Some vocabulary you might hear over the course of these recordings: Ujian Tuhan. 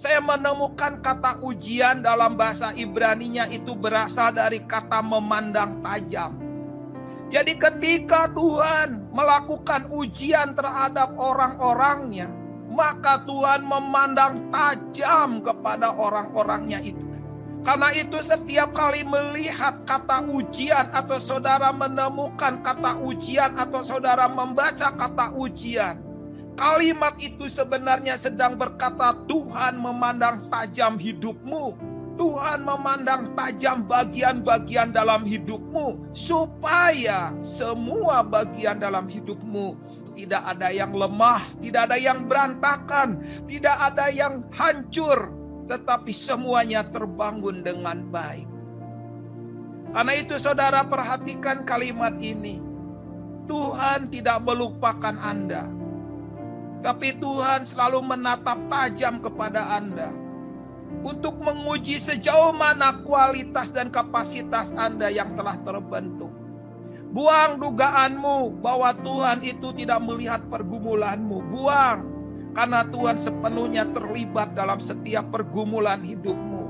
Saya menemukan kata ujian dalam bahasa Ibraninya itu berasal dari kata memandang tajam. Jadi ketika Tuhan melakukan ujian terhadap orang-orangnya, maka Tuhan memandang tajam kepada orang-orangnya itu. Karena itu setiap kali melihat kata ujian atau saudara menemukan kata ujian atau saudara membaca kata ujian, kalimat itu sebenarnya sedang berkata Tuhan memandang tajam hidupmu. Tuhan memandang tajam bagian-bagian dalam hidupmu supaya semua bagian dalam hidupmu tidak ada yang lemah, tidak ada yang berantakan, tidak ada yang hancur. Tetapi semuanya terbangun dengan baik. Karena itu saudara perhatikan kalimat ini. Tuhan tidak melupakan Anda. Tapi Tuhan selalu menatap tajam kepada Anda. Untuk menguji sejauh mana kualitas dan kapasitas Anda yang telah terbentuk. Buang dugaanmu bahwa Tuhan itu tidak melihat pergumulanmu. Buang. Karena Tuhan sepenuhnya terlibat dalam setiap pergumulan hidupmu.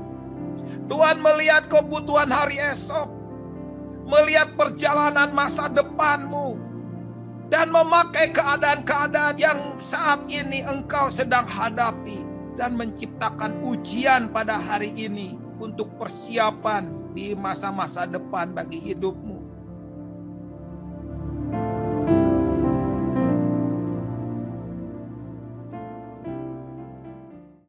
Tuhan melihat kebutuhan hari esok, melihat perjalanan masa depanmu, dan memakai keadaan-keadaan yang saat ini engkau sedang hadapi, dan menciptakan ujian pada hari ini untuk persiapan di masa-masa depan bagi hidupmu.